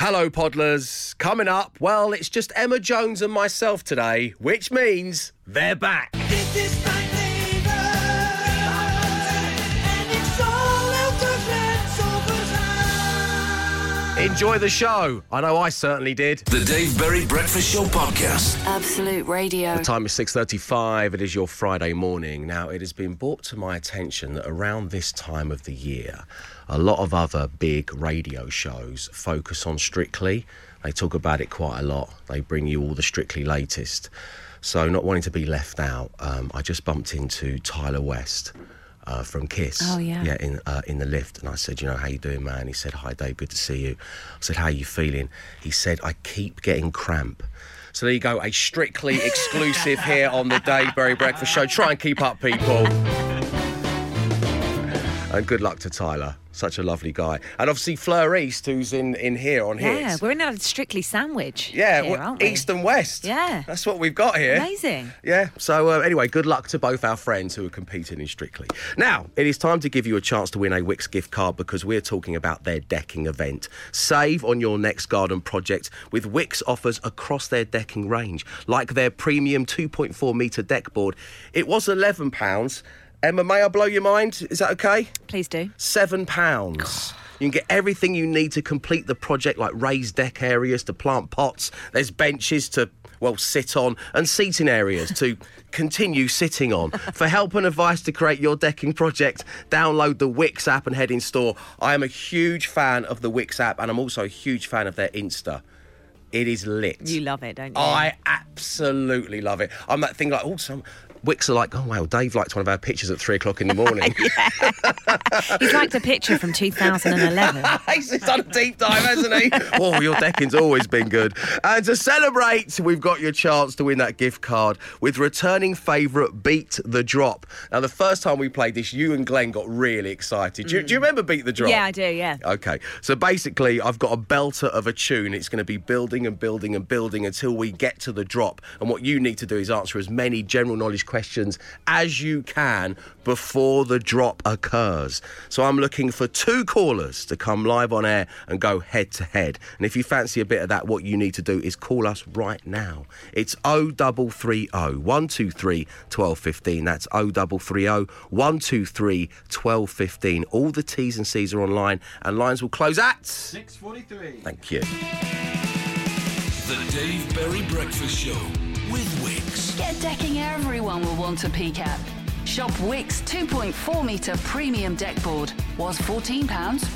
Hello, Podlers. Coming up, well, it's just Emma Jones and myself today, which means they're back. This is my neighbor, and it's all out of Lands Over Time. Enjoy the show. I know I certainly did. The Dave Berry Breakfast Show Podcast. Absolute Radio. The time is 6:35. It is your Friday morning. Now, it has been brought to my attention that around this time of the year, a lot of other big radio shows focus on Strictly. They talk about it quite a lot. They bring you all the Strictly latest. So not wanting to be left out, I just bumped into Tyler West from Kiss. Oh, yeah. Yeah, in the lift. And I said, you know, how you doing, man? He said, hi, Dave, good to see you. I said, how are you feeling? He said, I keep getting cramp. So there you go, a Strictly exclusive here on the Dave Berry Breakfast Show. Try and keep up, people. And good luck to Tyler. Such a lovely guy. And obviously Fleur East, who's in here on Hits. Yeah, we're in a Strictly sandwich. Yeah, here, aren't we? East and West. Yeah. That's what we've got here. Amazing. Yeah. So anyway, good luck to both our friends who are competing in Strictly. Now, it is time to give you a chance to win a Wickes gift card because we're talking about their decking event. Save on your next garden project with Wickes offers across their decking range, like their premium 2.4 metre deck board. It was £11. Emma, may I blow your mind? Is that okay? Please do. £7. You can get everything you need to complete the project, like raised deck areas to plant pots. There's benches to, well, sit on, and seating areas to continue sitting on. For help and advice to create your decking project, download the Wickes app and head in store. I am a huge fan of the Wickes app, and I'm also a huge fan of their Insta. It is lit. You love it, don't you? I absolutely love it. I'm that thing like, oh, some... Wickes are like, oh, wow, Dave liked one of our pictures at 3 o'clock in the morning. He's liked a picture from 2011. He's done a deep dive, hasn't he? Oh, your decking's always been good. And to celebrate, we've got your chance to win that gift card with returning favourite Beat the Drop. Now, the first time we played this, you and Glenn got really excited. Do you remember Beat the Drop? Yeah, I do, yeah. Okay, so basically, I've got a belter of a tune. It's going to be building and building and building until we get to the drop. And what you need to do is answer as many general knowledge questions as you can before the drop occurs. So I'm looking for two callers to come live on air and go head to head. And if you fancy a bit of that, what you need to do is call us right now. It's 0330 123 1215. That's 0330 123 1215. All the T's and C's are online and lines will close at 6:43. Thank you. The Dave Berry Breakfast Show with Wickes. Get decking everyone will want to peek at. Shop Wickes 2.4 metre premium deck board. Was £14,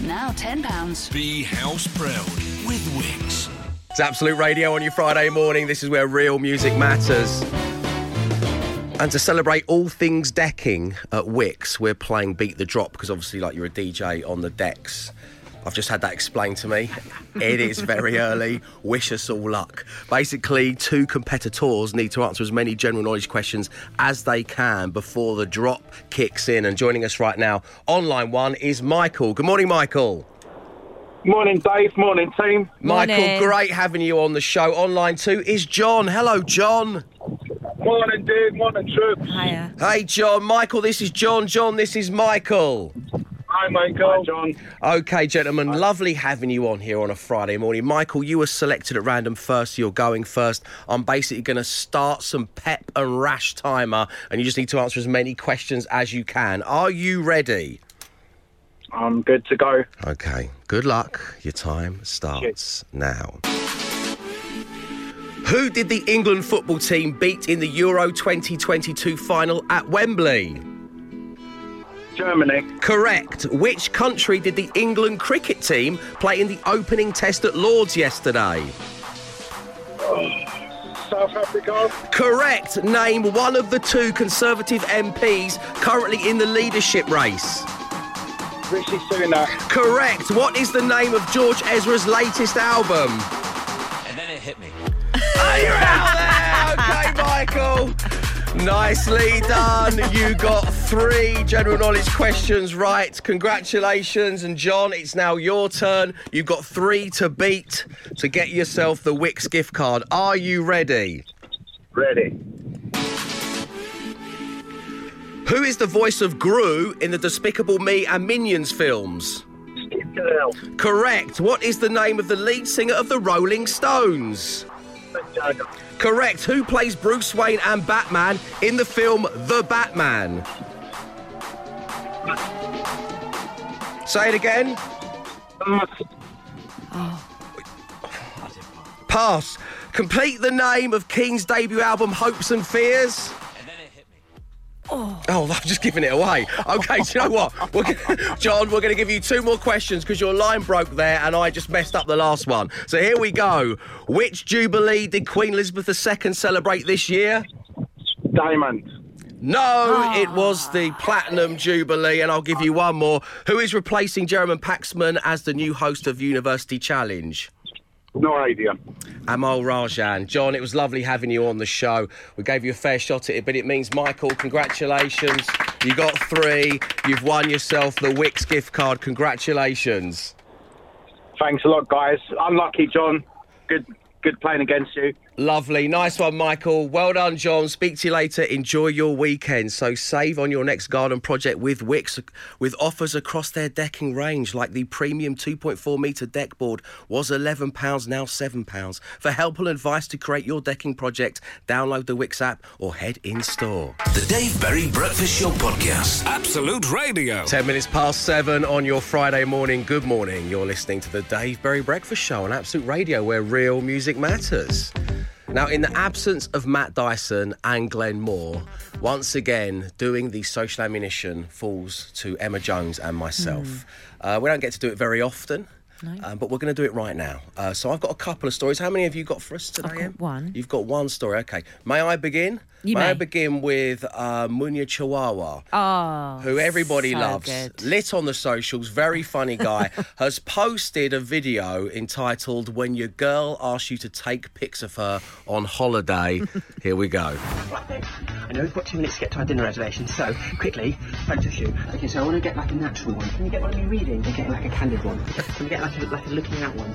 now £10. Be house proud with Wickes. It's Absolute Radio on your Friday morning. This is where real music matters. And to celebrate all things decking at Wickes, we're playing Beat the Drop because obviously, like, you're a DJ on the decks. I've just had that explained to me. It is very early. Wish us all luck. Basically, two competitors need to answer as many general knowledge questions as they can before the drop kicks in. And joining us right now on line one is Michael. Good morning, Michael. Morning, Dave. Morning, team. Michael, morning. Great having you on the show. On line two is John. Hello, John. Morning, Dave. Morning, troops. Hiya. Hey, John. Michael, this is John. John, this is Michael. Hi, Michael. Hi, John. OK, gentlemen, hi. Lovely having you on here on a Friday morning. Michael, you were selected at random first, so you're going first. I'm basically going to start some pep and rash timer, and you just need to answer as many questions as you can. Are you ready? I'm good to go. OK, good luck. Your time starts now. Who did the England football team beat in the Euro 2022 final at Wembley? Germany. Correct. Which country did the England cricket team play in the opening test at Lord's yesterday? South Africa. Correct. Name one of the two Conservative MPs currently in the leadership race. Rishi Sunak. Correct. What is the name of George Ezra's latest album? And then it hit me. Oh, you're out there! Okay, Michael. Nicely done. You got three general knowledge questions right. Congratulations. And John, it's now your turn. You've got three to beat to get yourself the Wickes gift card. Are you ready? Ready. Who is the voice of Gru in the Despicable Me and Minions films? Steve Carell. Correct. What is the name of the lead singer of the Rolling Stones? Mick Jagger. Correct. Who plays Bruce Wayne and Batman in the film The Batman? Say it again. Pass. Complete the name of King's debut album, Hopes and Fears. And then it hit me. Oh, I've just given it away. Okay, do you know what? John, we're going to give you two more questions because your line broke there and I just messed up the last one. So here we go. Which Jubilee did Queen Elizabeth II celebrate this year? Diamond. No, It was the Platinum Jubilee, and I'll give you one more. Who is replacing Jeremy Paxman as the new host of University Challenge? No idea. Amal Rajan. John, it was lovely having you on the show. We gave you a fair shot at it, but it means, Michael, congratulations. You got three. You've won yourself the Wickes gift card. Congratulations. Thanks a lot, guys. Unlucky, John. Good playing against you. Lovely. Nice one, Michael. Well done, John. Speak to you later. Enjoy your weekend. So save on your next garden project with Wickes with offers across their decking range, like the premium 2.4-metre deck board was £11, now £7. For help and advice to create your decking project, download the Wickes app or head in store. The Dave Berry Breakfast Show Podcast. Absolute Radio. 7:10 on your Friday morning. Good morning. You're listening to the Dave Berry Breakfast Show on Absolute Radio, where real music matters. Now, in the absence of Matt Dyson and Glenn Moore, once again, doing the social ammunition falls to Emma Jones and myself. We don't get to do it very often, no. But we're going to do it right now. So I've got a couple of stories. How many have you got for us today, Em? I've got one. You've got one story, OK. May I begin? May I begin with Munya Chihuahua, who everybody loves, good. Lit on the socials, very funny guy, has posted a video entitled When Your Girl Asks You to Take Pics of Her on Holiday. Here we go. I know we've got 2 minutes to get to our dinner reservation, so quickly, photo shoot. OK, so I want to get like a natural one. Can you get one of me reading? Can you get like a candid one? Can we get like a looking at one?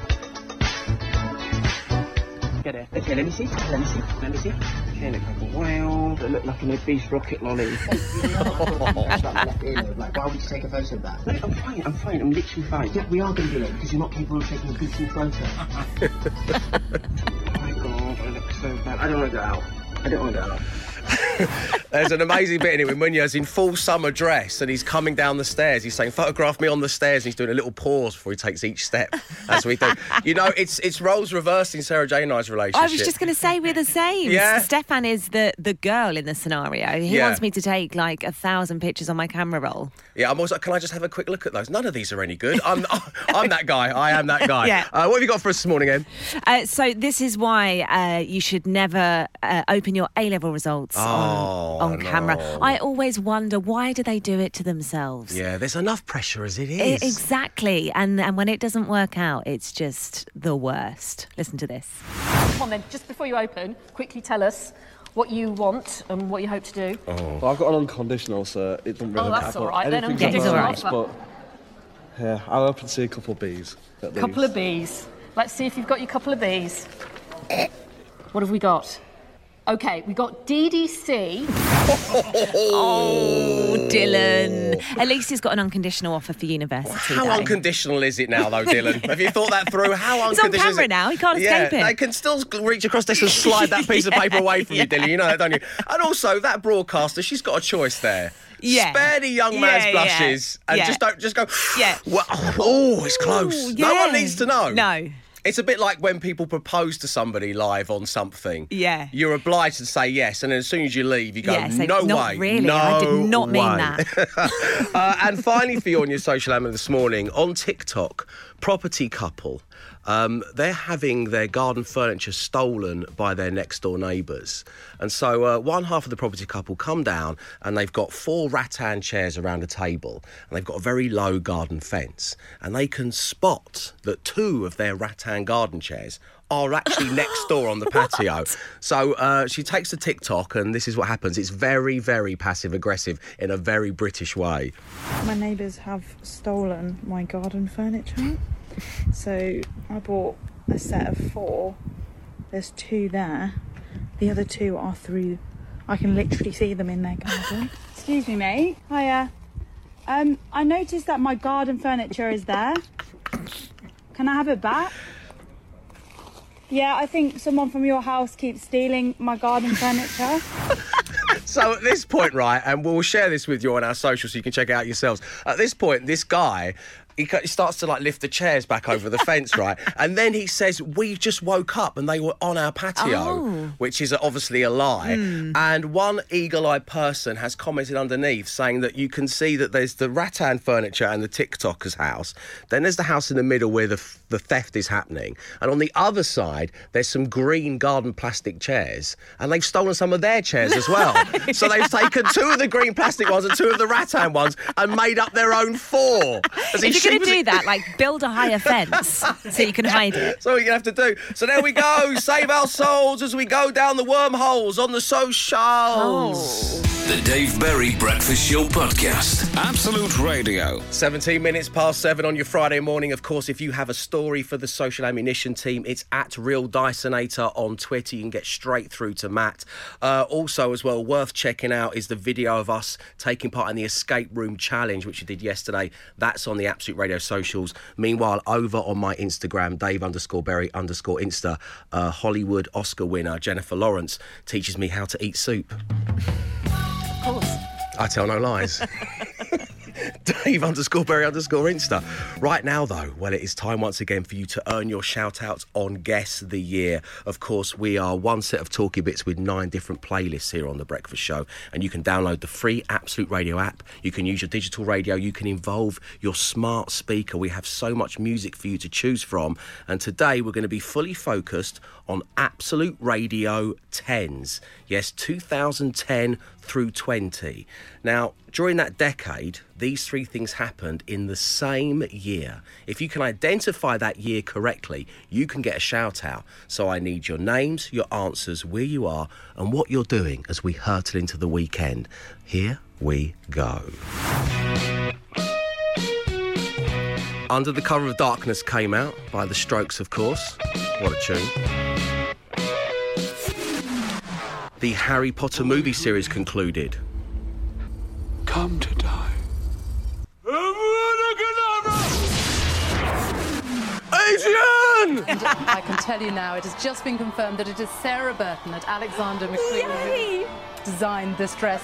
Get it. Okay, let me see. Okay, look like a whale. It looked like an obese rocket lolly. Like, why would you take a photo of that? Look, I'm fine. I'm literally fine. Yeah, we are going to do it because you're not capable of taking a goofy photo. Oh my God, I look so bad. I don't want to go out. There's an amazing bit in it when Munya's in full summer dress and he's coming down the stairs. He's saying, photograph me on the stairs. And he's doing a little pause before he takes each step. That's what we do. You know, it's roles reversed in Sarah Jane and I's relationship. I was just going to say we're the same. Yeah. Stefan is the girl in the scenario. He wants me to take like 1,000 pictures on my camera roll. Yeah, I'm also, can I just have a quick look at those? None of these are any good. I'm that guy. I am that guy. Yeah. What have you got for us this morning, Em? So this is why you should never open your A-level results on camera. I always wonder, why do they do it to themselves? Yeah, there's enough pressure as it is. Exactly. And when it doesn't work out, it's just the worst. Listen to this. Come on then, just before you open, quickly tell us what you want and what you hope to do. Oh. Well, I've got an unconditional, so it doesn't really matter. Oh, that's all right. Then unconditional. But yeah, I'll open and see a couple of bees. A couple of bees. Let's see if you've got your couple of bees. What have we got? Okay, we got DDC. Oh, Dylan. At least he's got an unconditional offer for university. Well, how unconditional is it now, though, Dylan? Have you thought that through? How unconditional? It's on camera now. He can't escape it. They can still reach across this and slide that piece of paper away from you, Dylan. You know that, don't you? And also, that broadcaster, she's got a choice there. Yeah. Spare the young man's blushes and just don't just go. Yeah. Well, oh, it's close. Yeah. No one needs to know. No. It's a bit like when people propose to somebody live on something. Yeah. You're obliged to say yes, and then as soon as you leave, you go, so no way. Really. No, I did not mean that. And finally, for you on your social ammo this morning, on TikTok, property couple, they're having their garden furniture stolen by their next-door neighbours. And so one half of the property couple come down and they've got 4 rattan chairs around a table and they've got a very low garden fence. And they can spot that 2 of their rattan garden chairs are actually next door on the patio. So she takes the TikTok and this is what happens. It's very, very passive-aggressive in a very British way. My neighbours have stolen my garden furniture. So I bought a set of 4. There's 2 there. The other 2 are through. I can literally see them in their garden. Excuse me, mate. Hiya. I noticed that my garden furniture is there. Can I have it back? Yeah, I think someone from your house keeps stealing my garden furniture. So at this point, right, and we'll share this with you on our socials so you can check it out yourselves. At this point, this guy, he starts to, like, lift the chairs back over the fence, right? And then he says, we just woke up and they were on our patio, which is obviously a lie. And one eagle-eyed person has commented underneath saying that you can see that there's the rattan furniture and the TikToker's house. Then there's the house in the middle where the theft is happening. And on the other side, there's some green garden plastic chairs. And they've stolen some of their chairs as well. So they've taken two of the green plastic ones and two of the rattan ones and made up their own four. As if you're going to do that, like, build a higher fence so you can hide it. That's all you're going to have to do. So there we go. Save our souls as we go down the wormholes on the socials. The Dave Berry Breakfast Show Podcast. Absolute Radio. 17 minutes past 7 on your Friday morning. Of course, if you have a story for the Social Ammunition team, it's at Real Dysonator on Twitter. You can get straight through to Matt. Also, as well, worth checking out is the video of us taking part in the Escape Room Challenge, which we did yesterday. That's on the Absolute Radio socials. Meanwhile, over on my Instagram, Dave_Berry_Insta, Hollywood Oscar winner Jennifer Lawrence teaches me how to eat soup. Of course. I tell no lies. Dave_Berry_Insta. Right now, though, well, it is time once again for you to earn your shout-outs on Guess the Year. Of course, we are one set of talkie bits with 9 different playlists here on The Breakfast Show, and you can download the free Absolute Radio app. You can use your digital radio. You can involve your smart speaker. We have so much music for you to choose from, and today we're going to be fully focused on Absolute Radio 10s. Yes, 2010 through 20. Now, during that decade, these 3 things happened in the same year. If you can identify that year correctly, you can get a shout out. So I need your names, your answers, where you are, and what you're doing as we hurtle into the weekend. Here we go. Under the Cover of Darkness came out by The Strokes, of course. What a tune. The Harry Potter movie series concluded. Come to die. Adrian! I can tell you now, it has just been confirmed that it is Sarah Burton at Alexander McQueen who designed this dress.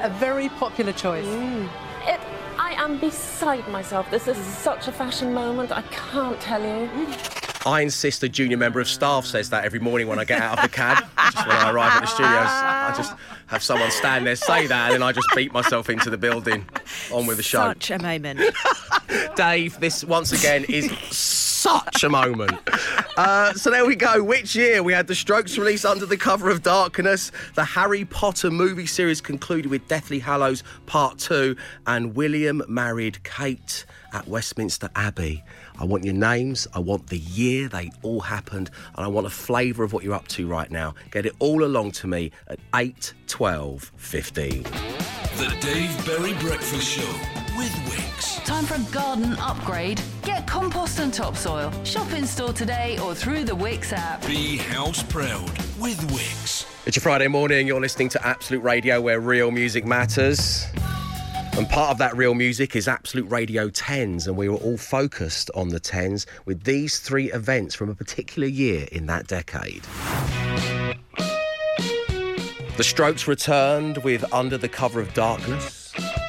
A very popular choice. I am beside myself. This is such a fashion moment, I can't tell you. I insist a junior member of staff says that every morning when I get out of the cab. Just when I arrive at the studios, I just have someone stand there, say that, and then I just beat myself into the building. On with the show. Such a moment. Dave, this, once again, is such a moment. So there we go. Which year? We had The Strokes release Under the Cover of Darkness, the Harry Potter movie series concluded with Deathly Hallows Part 2, and William married Kate at Westminster Abbey. I want your names, I want the year they all happened, and I want a flavour of what you're up to right now. Get it all along to me at 8:12:15. The Dave Berry Breakfast Show with Wickes. Time for a garden upgrade. Get compost and topsoil. Shop in store today or through the Wickes app. Be house proud with Wickes. It's your Friday morning, you're listening to Absolute Radio, where real music matters. And part of that real music is Absolute Radio 10s, and we were all focused on the 10s with these 3 events from a particular year in that decade. The Strokes returned with Under the Cover of Darkness. The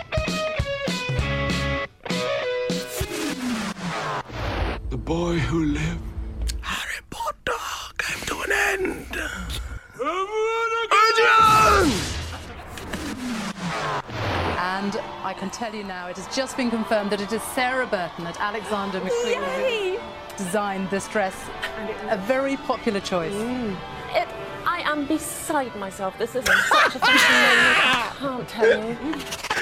boy who lived. Harry Potter came to an end. And I can tell you now, it has just been confirmed that it is Sarah Burton at Alexander McQueen who designed this dress. A very popular choice. I am beside myself. This is such a fashion moment. I can't tell you.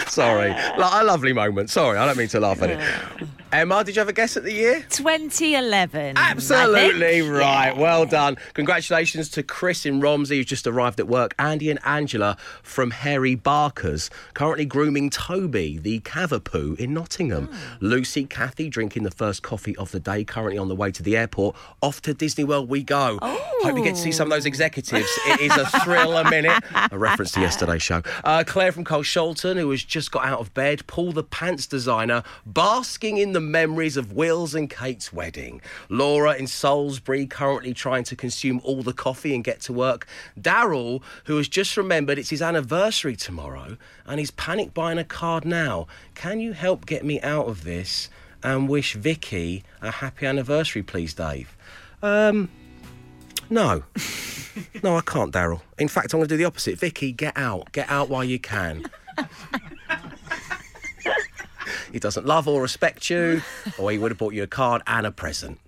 Sorry. A lovely moment. Sorry, I don't mean to laugh at it. Emma, did you have a guess at the year? 2011. Absolutely right. Yeah. Well done. Congratulations to Chris in Romsey, who's just arrived at work. Andy and Angela from Harry Barker's, currently grooming Toby, the Cavapoo, in Nottingham. Lucy, Kathy, drinking the first coffee of the day, currently on the way to the airport. Off to Disney World we go. Hope you get to see some of those executives. It is a thrill a minute. A reference to yesterday's show. Claire from Cole Shelton, who has just got out of bed. Paul the pants designer, basking in the memories of Will's and Kate's wedding. Laura in Salisbury, currently trying to consume all the coffee and get to work. Daryl, who has just remembered it's his anniversary tomorrow and he's panic buying a card now. Can you help get me out of this and wish Vicky a happy anniversary, please, Dave? No. No, I can't, Daryl. In fact, I'm going to do the opposite. Vicky, get out. Get out while you can. He doesn't love or respect you, or he would have bought you a card and a present.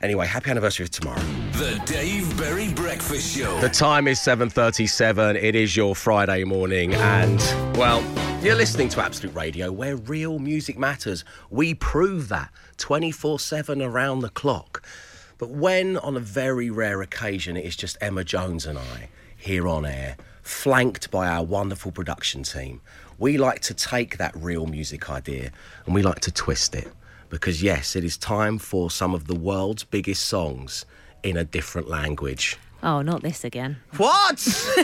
Anyway, happy anniversary tomorrow. The Dave Berry Breakfast Show. The time is 7:37. It is your Friday morning. And, well, you're listening to Absolute Radio, where real music matters. We prove that 24/7 around the clock. But when, on a very rare occasion, it is just Emma Jones and I here on air, flanked by our wonderful production team, we like to take that real music idea and we like to twist it. Because, yes, it is time for some of the world's biggest songs in a different language. Oh, not this again. What?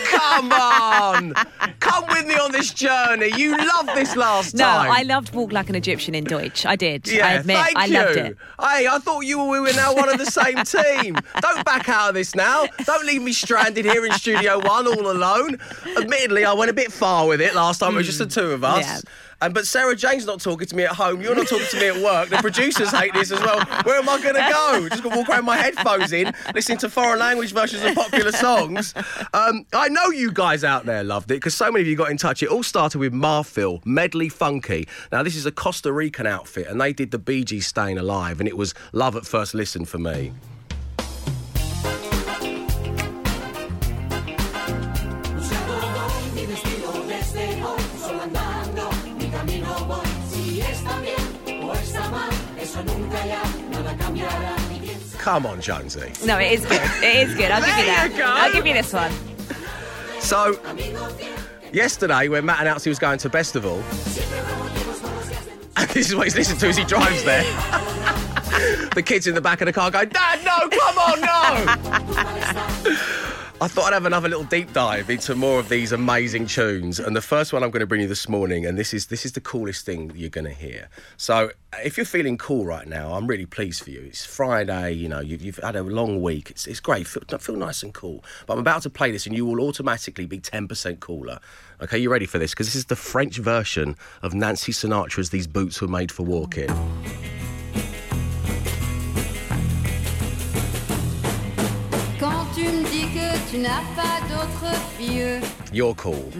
Come on! Come with me on this journey. You loved this last time. No, I loved Walk Like an Egyptian in Deutsch. I did. Yeah, I admit, I loved it. Hey, I thought we were now one of the same team. Don't back out of this now. Don't leave me stranded here in Studio One all alone. Admittedly, I went a bit far with it last time. It was just the two of us. Yeah. But Sarah Jane's not talking to me at home. You're not talking to me at work. The producers hate this as well. Where am I going to go? Just going to walk around my headphones in, listening to foreign language versions of popular songs. I know you guys out there loved it because so many of you got in touch. It all started with Marfil, Medley Funky. Now, this is a Costa Rican outfit, and they did the Bee Gees Stayin' Alive, and it was love at first listen for me. Come on, Jonesy. No, it is good. It is good. I'll give you that. You go. I'll give you this one. So, yesterday, when Matt announced he was going to Bestival, and this is what he's listening to as he drives there, the kids in the back of the car going, Dad, no, come on, no! I thought I'd have another little deep dive into more of these amazing tunes. And the first one I'm going to bring you this morning, and this is the coolest thing you're going to hear. So if you're feeling cool right now, I'm really pleased for you. It's Friday, you know, you've had a long week. It's great. Feel nice and cool. But I'm about to play this, and you will automatically be 10% cooler. Okay, you ready for this? Because this is the French version of Nancy Sinatra's These Boots Were Made for Walking. You're cool.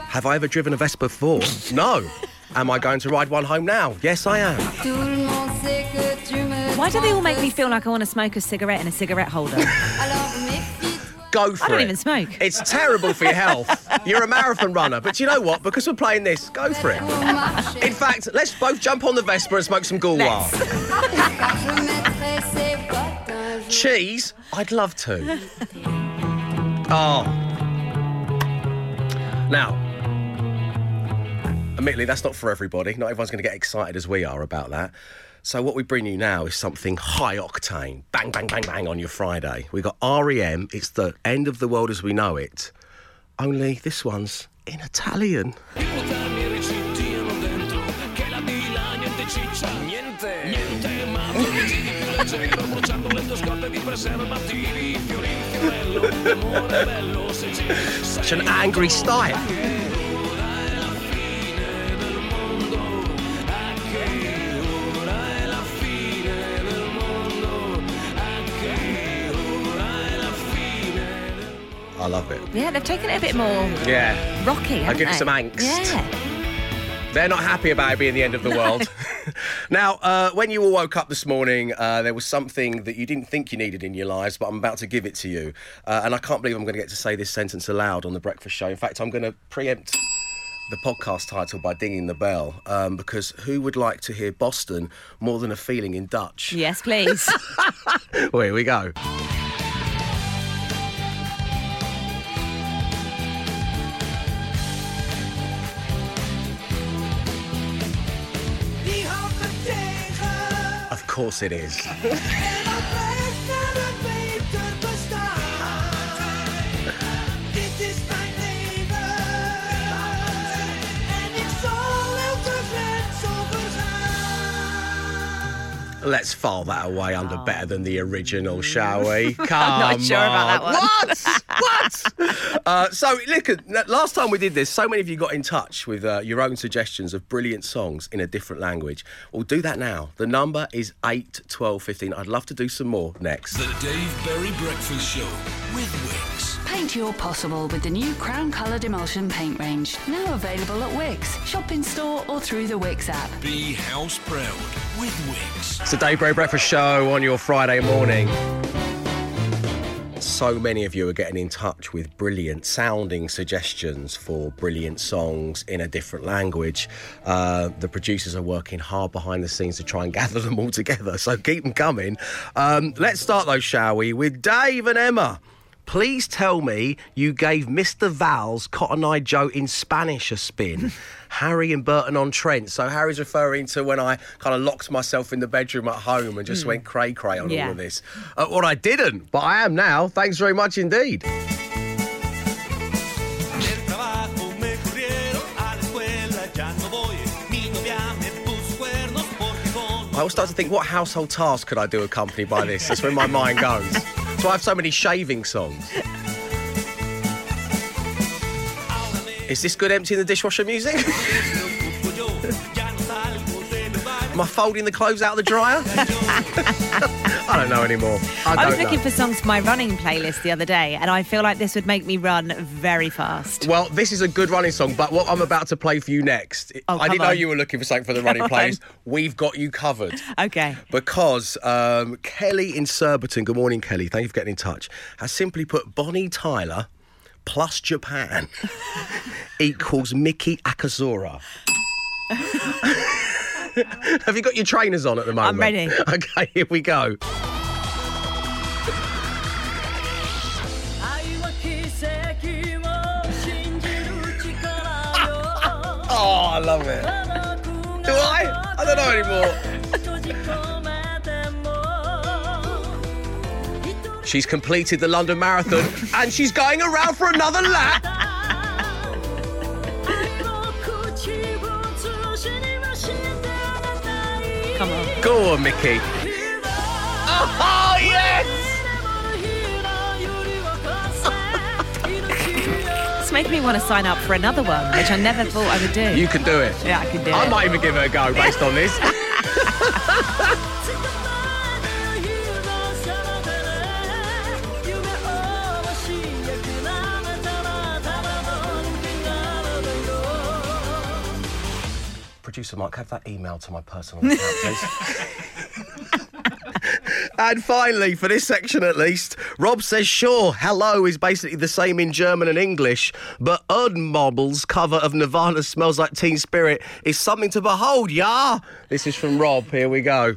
Have I ever driven a Vespa before? No. Am I going to ride one home now? Yes, I am. Why do they all make me feel like I want to smoke a cigarette in a cigarette holder? Go for it. I don't even smoke. It's terrible for your health. You're a marathon runner. But you know what? Because we're playing this, go for it. In fact, let's both jump on the Vespa and smoke some Gaulois. Cheese? I'd love to. Oh. Now, admittedly, that's not for everybody. Not everyone's going to get excited as we are about that. So what we bring you now is something high octane. Bang, bang, bang, bang on your Friday. We got REM. It's the end of the world as we know it. Only this one's in Italian. Such an angry style. I love it. Yeah, they've taken it a bit more rocky. I'll give it some angst. Yeah. They're not happy about it being the end of the world. Now, when you all woke up this morning, there was something that you didn't think you needed in your lives, but I'm about to give it to you. And I can't believe I'm going to get to say this sentence aloud on The Breakfast Show. In fact, I'm going to preempt the podcast title by dinging the bell, because who would like to hear Boston More Than a Feeling in Dutch? Yes, please. Well, here we go. Of course it is. Let's file that away under better than the original, shall we? Come I'm not sure on. About that one. What? So, look, last time we did this, so many of you got in touch with your own suggestions of brilliant songs in a different language. We'll do that now. The number is 81215. I'd love to do some more next. The Dave Berry Breakfast Show with Wickes. Paint your possible with the new Crown Coloured Emulsion paint range. Now available at Wickes. Shop in store or through the Wickes app. Be house proud with Wickes. It's the Dave Berry Breakfast Show on your Friday morning. So many of you are getting in touch with brilliant sounding suggestions for brilliant songs in a different language. The producers are working hard behind the scenes to try and gather them all together, so keep them coming. Let's start though, shall we, with Dave and Emma. Please tell me you gave Mr. Val's Cotton Eye Joe in Spanish a spin. Harry and Burton on Trent. So Harry's referring to when I kind of locked myself in the bedroom at home and just went cray-cray on all of this. Well, I didn't, but I am now. Thanks very much indeed. I always start to think, what household task could I do accompanied by this? That's where my mind goes. So I have so many shaving songs. Is this good emptying the dishwasher music? Am I folding the clothes out of the dryer? I don't know anymore. I was looking for songs for my running playlist the other day, and I feel like this would make me run very fast. Well, this is a good running song, but what I'm about to play for you next... I didn't know you were looking for something for the running playlist. We've got you covered. Okay. Because Kelly in Surbiton, good morning, Kelly, thank you for getting in touch, has simply put Bonnie Tyler plus Japan equals Miki Akazura. Have you got your trainers on at the moment? I'm ready. Okay, here we go. Oh, I love it. Do I? I don't know anymore. She's completed the London Marathon and she's going around for another lap. Come on. Go on, Mickey. Oh, yes! It's making me want to sign up for another one, which I never thought I would do. You can do it. Yeah, I can do it. I might even give her a go based on this. Producer Mike, have that email to my personal account, please. And finally, for this section at least, Rob says, sure, hello is basically the same in German and English, but Erdmobil's cover of Nirvana Smells Like Teen Spirit is something to behold, yeah? This is from Rob. Here we go.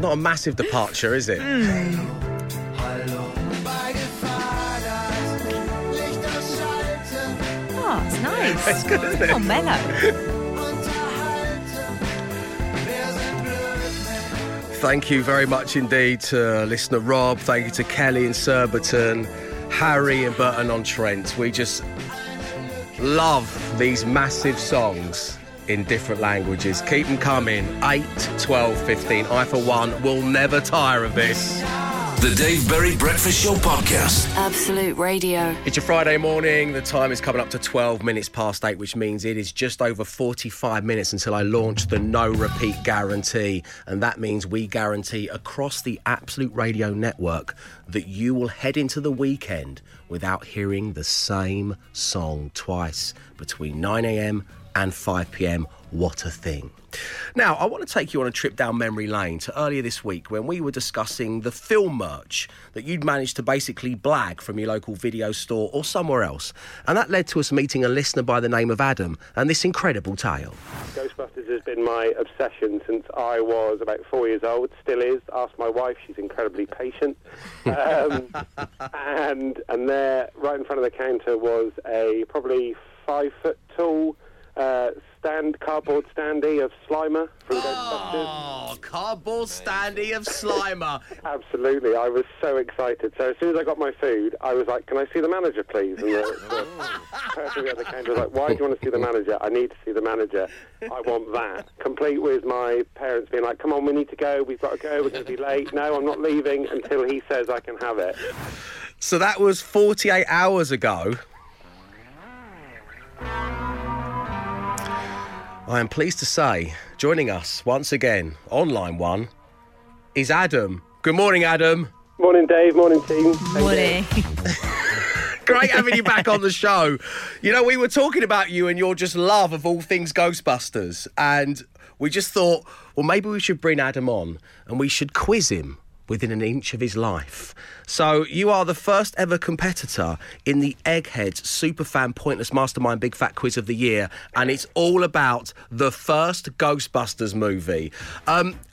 Not a massive departure, is it? Oh, it's nice. It's good, isn't it? Oh, mellow. Thank you very much indeed to listener Rob. Thank you to Kelly in Surbiton, Harry and Burton on Trent. We just love these massive songs in different languages. Keep them coming. 8, 12, 15. I, for one, will never tire of this. The Dave Berry Breakfast Show Podcast. Absolute Radio. It's your Friday morning. The time is coming up to 12 minutes past 8, which means it is just over 45 minutes until I launch the no-repeat guarantee. And that means we guarantee across the Absolute Radio network that you will head into the weekend without hearing the same song twice between 9 a.m. and 5 p.m, what a thing. Now, I want to take you on a trip down memory lane to earlier this week when we were discussing the film merch that you'd managed to basically blag from your local video store or somewhere else. And that led to us meeting a listener by the name of Adam and this incredible tale. Ghostbusters has been my obsession since I was about 4 years old, still is. Ask my wife, she's incredibly patient. And there, right in front of the counter, was a probably 5-foot tall cardboard standee of Slimer from Ghostbusters. Oh, cardboard standee of Slimer. Absolutely. I was so excited. So as soon as I got my food, I was like, can I see the manager, please? And the person at the counter was like, why do you want to see the manager? I need to see the manager. I want that. Complete with my parents being like, come on, we need to go. We've got to go. We're going to be late. No, I'm not leaving until he says I can have it. So that was 48 hours ago. I am pleased to say, joining us once again on Line 1 is Adam. Good morning, Adam. Morning, Dave. Morning, team. Morning. Great having you back on the show. You know, we were talking about you and your just love of all things Ghostbusters, and we just thought, well, maybe we should bring Adam on and we should quiz him within an inch of his life. So you are the first ever competitor in the Eggheads Superfan Pointless Mastermind Big Fat Quiz of the Year, and it's all about the first Ghostbusters movie.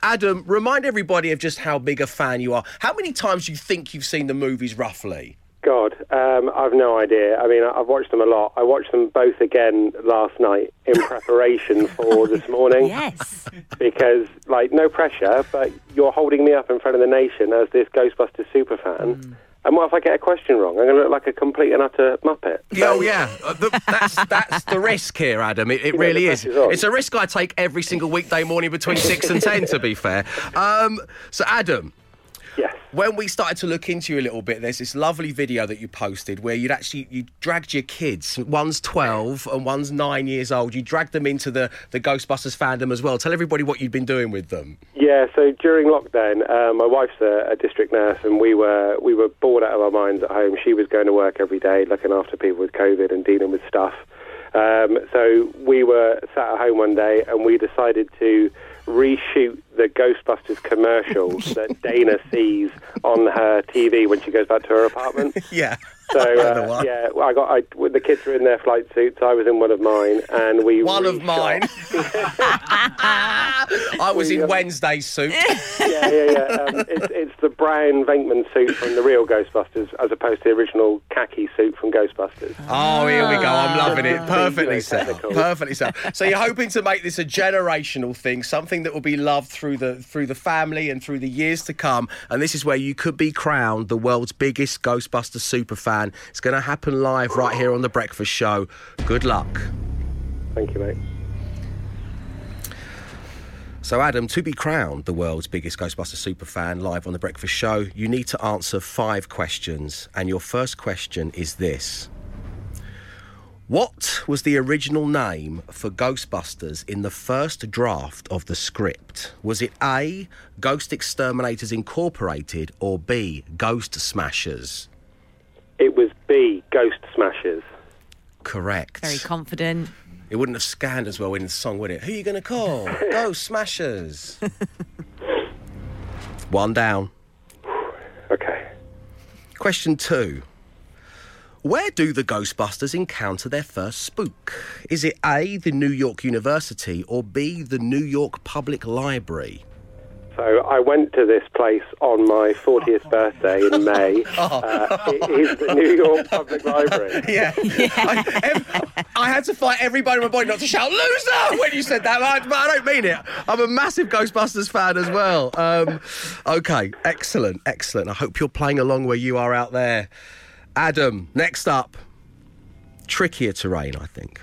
Adam, remind everybody of just how big a fan you are. How many times do you think you've seen the movies, roughly? God, I've no idea. I mean, I've watched them a lot. I watched them both again last night in preparation for this morning. Yes. Because, like, no pressure, but you're holding me up in front of the nation as this Ghostbusters superfan. Mm. And what if I get a question wrong? I'm going to look like a complete and utter muppet. Oh, yeah. That's the risk here, Adam. It really is. It's a risk I take every single weekday morning between 6 and 10, to be fair. So, Adam... Yes. When we started to look into you a little bit, there's this lovely video that you posted where you dragged your kids. One's 12 and one's 9 years old. You dragged them into the Ghostbusters fandom as well. Tell everybody what you'd been doing with them. Yeah, so during lockdown, my wife's a district nurse, and we were bored out of our minds at home. She was going to work every day, looking after people with COVID and dealing with stuff. So we were sat at home one day, and we decided to reshoot the Ghostbusters commercial that Dana sees on her TV when she goes back to her apartment. Yeah. So, the kids were in their flight suits, I was in one of mine, and we... One of mine? I was in Wednesday's suit. Yeah. It's the brown Venkman suit from the real Ghostbusters, as opposed to the original khaki suit from Ghostbusters. Oh, here we go, I'm loving it. Perfectly set. Perfectly set. So you're hoping to make this a generational thing, something that will be loved through the family and through the years to come, and this is where you could be crowned the world's biggest Ghostbusters superfan. It's going to happen live right here on The Breakfast Show. Good luck. Thank you, mate. So, Adam, to be crowned the world's biggest Ghostbusters superfan live on The Breakfast Show, you need to answer 5 questions. And your first question is this. What was the original name for Ghostbusters in the first draft of the script? Was it A, Ghost Exterminators Incorporated, or B, Ghost Smashers? It was B, Ghost Smashers. Correct. Very confident. It wouldn't have scanned as well in the song, would it? Who are you going to call? Ghost Smashers. 1 down. Okay. Question 2. Where do the Ghostbusters encounter their first spook? Is it A, the New York University, or B, the New York Public Library? So I went to this place on my 40th birthday in May. It is the New York Public Library. Yeah. I had to fight everybody in my body not to shout, loser, when you said that. But I don't mean it. I'm a massive Ghostbusters fan as well. OK, excellent. I hope you're playing along where you are out there. Adam, next up. Trickier terrain, I think.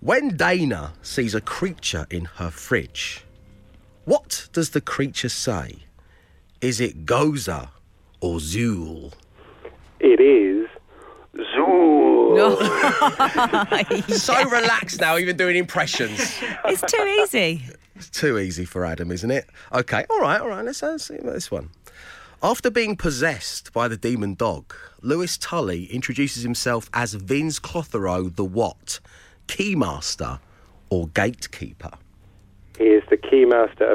When Dana sees a creature in her fridge... what does the creature say? Is it Goza or Zool? It is Zool. Yes. So relaxed now, even doing impressions. It's too easy. It's too easy for Adam, isn't it? OK, all right, let's see about this one. After being possessed by the demon dog, Lewis Tully introduces himself as Vince Clotheroe the what? Keymaster or gatekeeper? He is the Keymaster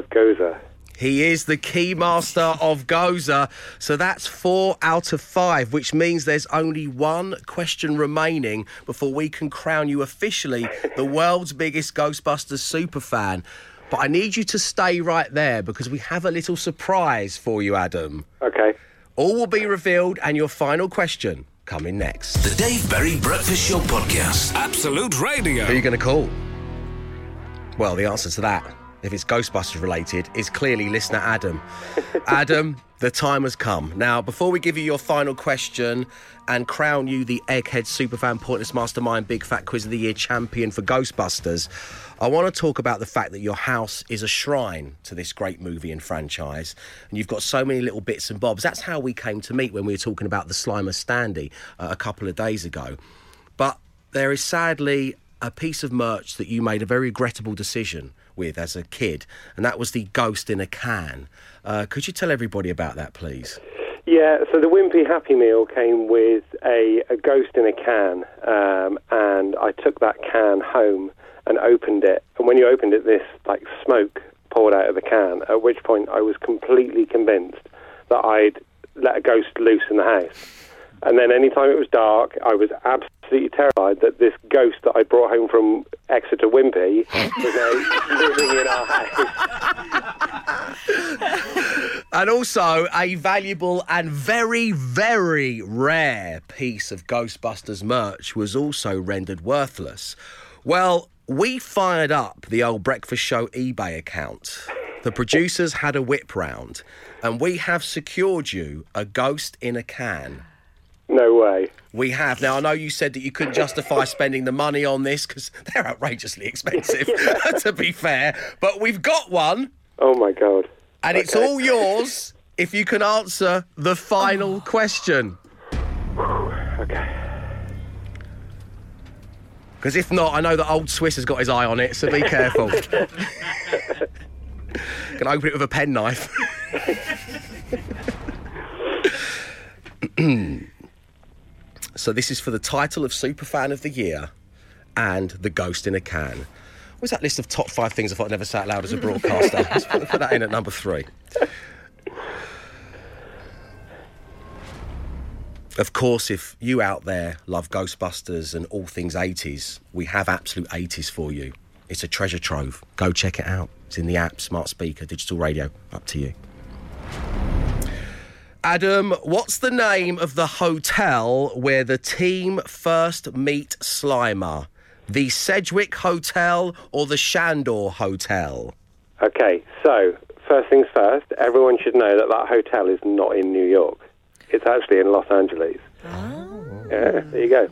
of Goza. So that's 4 out of 5, which means there's only one question remaining before we can crown you officially the world's biggest Ghostbusters superfan. But I need you to stay right there because we have a little surprise for you, Adam. OK. All will be revealed and your final question coming next. The Dave Berry Breakfast Show Podcast. Absolute Radio. Who are you going to call? Well, the answer to that, if it's Ghostbusters related, is clearly listener Adam. Adam, the time has come. Now, before we give you your final question and crown you the Egghead Superfan Pointless Mastermind Big Fat Quiz of the Year champion for Ghostbusters, I want to talk about the fact that your house is a shrine to this great movie and franchise, and you've got so many little bits and bobs. That's how we came to meet when we were talking about the Slimer standee a couple of days ago. But there is sadly a piece of merch that you made a very regrettable decision with as a kid, and that was the ghost in a can. Could you tell everybody about that, please? Yeah, so the Wimpy Happy Meal came with a ghost in a can, and I took that can home and opened it. And when you opened it, this like smoke poured out of the can, at which point I was completely convinced that I'd let a ghost loose in the house. And then any time it was dark, I was absolutely terrified that this ghost that I brought home from Exeter Wimpy was living in our house. And also a valuable and very, very rare piece of Ghostbusters merch was also rendered worthless. Well, we fired up the old Breakfast Show eBay account. The producers had a whip round, and we have secured you a ghost in a can. No way. We have. Now, I know you said that you couldn't justify spending the money on this because they're outrageously expensive, to be fair. But we've got one. Oh, my God. And okay. It's all yours if you can answer the final question. Okay. Because if not, I know that old Swiss has got his eye on it, so be careful. Can I open it with a penknife? So this is for the title of Superfan of the Year and the Ghost in a Can. What's that list of top 5 things I thought I'd never say out loud as a broadcaster? Let's put that in at number 3. Of course, if you out there love Ghostbusters and all things 80s, we have Absolute 80s for you. It's a treasure trove. Go check it out. It's in the app, smart speaker, digital radio. Up to you. Adam, what's the name of the hotel where the team first meet Slimer? The Sedgwick Hotel or the Shandor Hotel? Okay, so first things first, everyone should know that that hotel is not in New York. It's actually in Los Angeles. Oh. Yeah, there you go.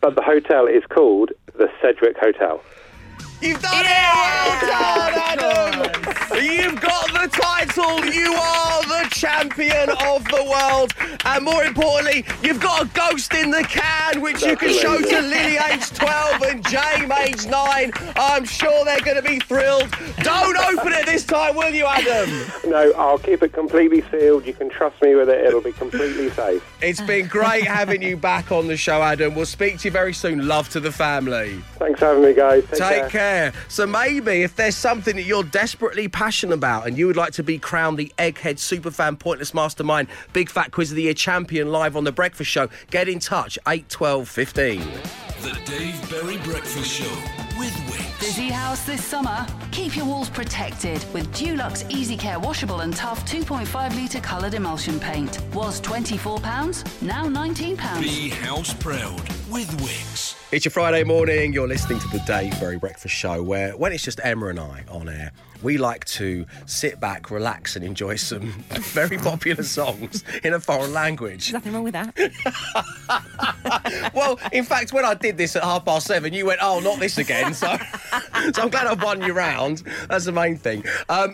But the hotel is called the Sedgwick Hotel. You've done it! Well done, Adam! You've got the title. You are the champion of the world. And more importantly, you've got a ghost in the can, which you can show to Lily, age 12, and James, age 9. I'm sure they're going to be thrilled. Don't open it this time, will you, Adam? No, I'll keep it completely sealed. You can trust me with it. It'll be completely safe. It's been great having you back on the show, Adam. We'll speak to you very soon. Love to the family. Thanks for having me, guys. Take care. So maybe if there's something that you're desperately passionate about and you would like to be crowned the Egghead Superfan Pointless Mastermind Big Fat Quiz of the Year champion live on The Breakfast Show, get in touch, 81215. The Dave Berry Breakfast Show with Wickes. Busy house this summer? Keep your walls protected with Dulux Easy Care Washable and Tough 2.5 litre coloured emulsion paint. Was £24, now £19. Be house proud with Wickes. It's your Friday morning, you're listening to the Dave Berry Breakfast Show, where when it's just Emma and I on air, we like to sit back, relax and enjoy some very popular songs in a foreign language. There's nothing wrong with that. Well, in fact, when I did this at 7:30, you went, oh, not this again. So I'm glad I've won you round. That's the main thing.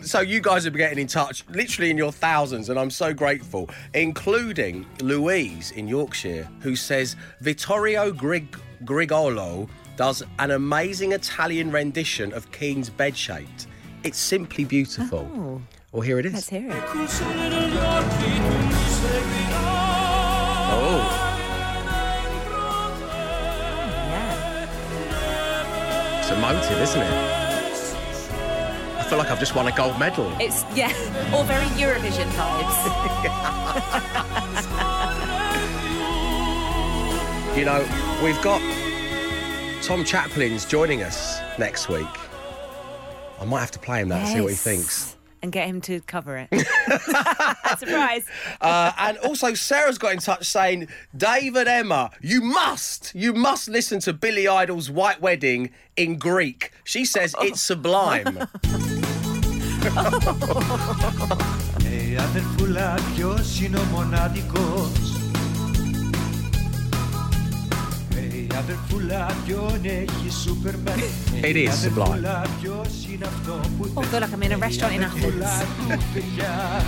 So you guys have been getting in touch, literally in your thousands, and I'm so grateful, including Louise in Yorkshire, who says, Vittorio Grigolo does an amazing Italian rendition of Keane's Bed-Shaped. It's simply beautiful. Oh. Well, here it is. Let's hear it. Oh. Yeah. It's emotive, isn't it? I feel like I've just won a gold medal. It's, yeah, all very Eurovision vibes. You know, we've got Tom Chaplin's joining us next week. I might have to play him that and see what he thinks. and get him to cover it. Surprise. And also, Sarah's got in touch saying, Dave and Emma, you must listen to Billy Idol's White Wedding in Greek. She says it's sublime. Hey, αδερφούλα, ποιος είναι ο μοναδικός? It is sublime. Oh, I feel like I'm in a restaurant in Athens.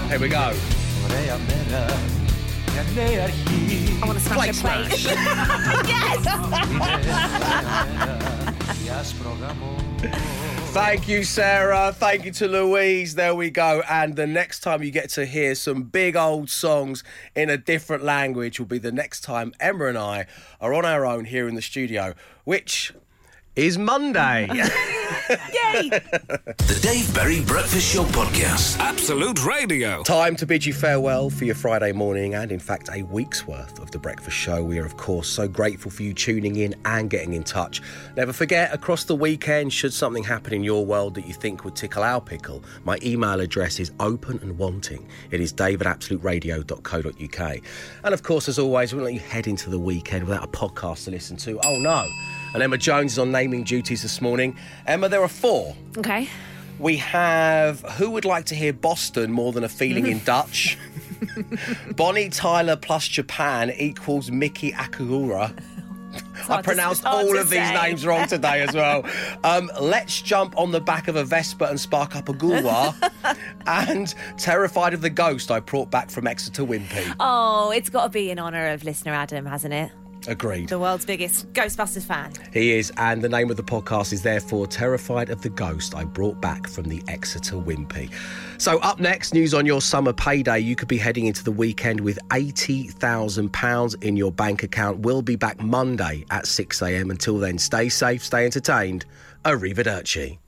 Here we go. I want to smash a plate. Yes! Thank you, Sarah. Thank you to Louise. There we go. And the next time you get to hear some big old songs in a different language will be the next time Emma and I are on our own here in the studio, which is Monday. Yay! The Dave Berry Breakfast Show Podcast. Absolute Radio. Time to bid you farewell for your Friday morning and, in fact, a week's worth of The Breakfast Show. We are, of course, so grateful for you tuning in and getting in touch. Never forget, across the weekend, should something happen in your world that you think would tickle our pickle, my email address is open and wanting. It is dave@absoluteradio.co.uk. And, of course, as always, we won't let you head into the weekend without a podcast to listen to. Oh, no. And Emma Jones is on naming duties this morning. Emma, there are four. Okay. We have Who Would Like to Hear Boston More Than a Feeling in Dutch? Bonnie Tyler plus Japan equals Miki Akagura. I pronounced all of these names wrong today as well. Let's Jump on the Back of a Vespa and Spark Up a Gulwa. And Terrified of the Ghost I Brought Back from Exeter Wimpy. Oh, it's got to be in honour of listener Adam, hasn't it? Agreed. The world's biggest Ghostbusters fan. He is, and the name of the podcast is therefore Terrified of the Ghost I Brought Back from the Exeter Wimpy. So up next, news on your summer payday. You could be heading into the weekend with £80,000 in your bank account. We'll be back Monday at 6am. Until then, stay safe, stay entertained. Arrivederci.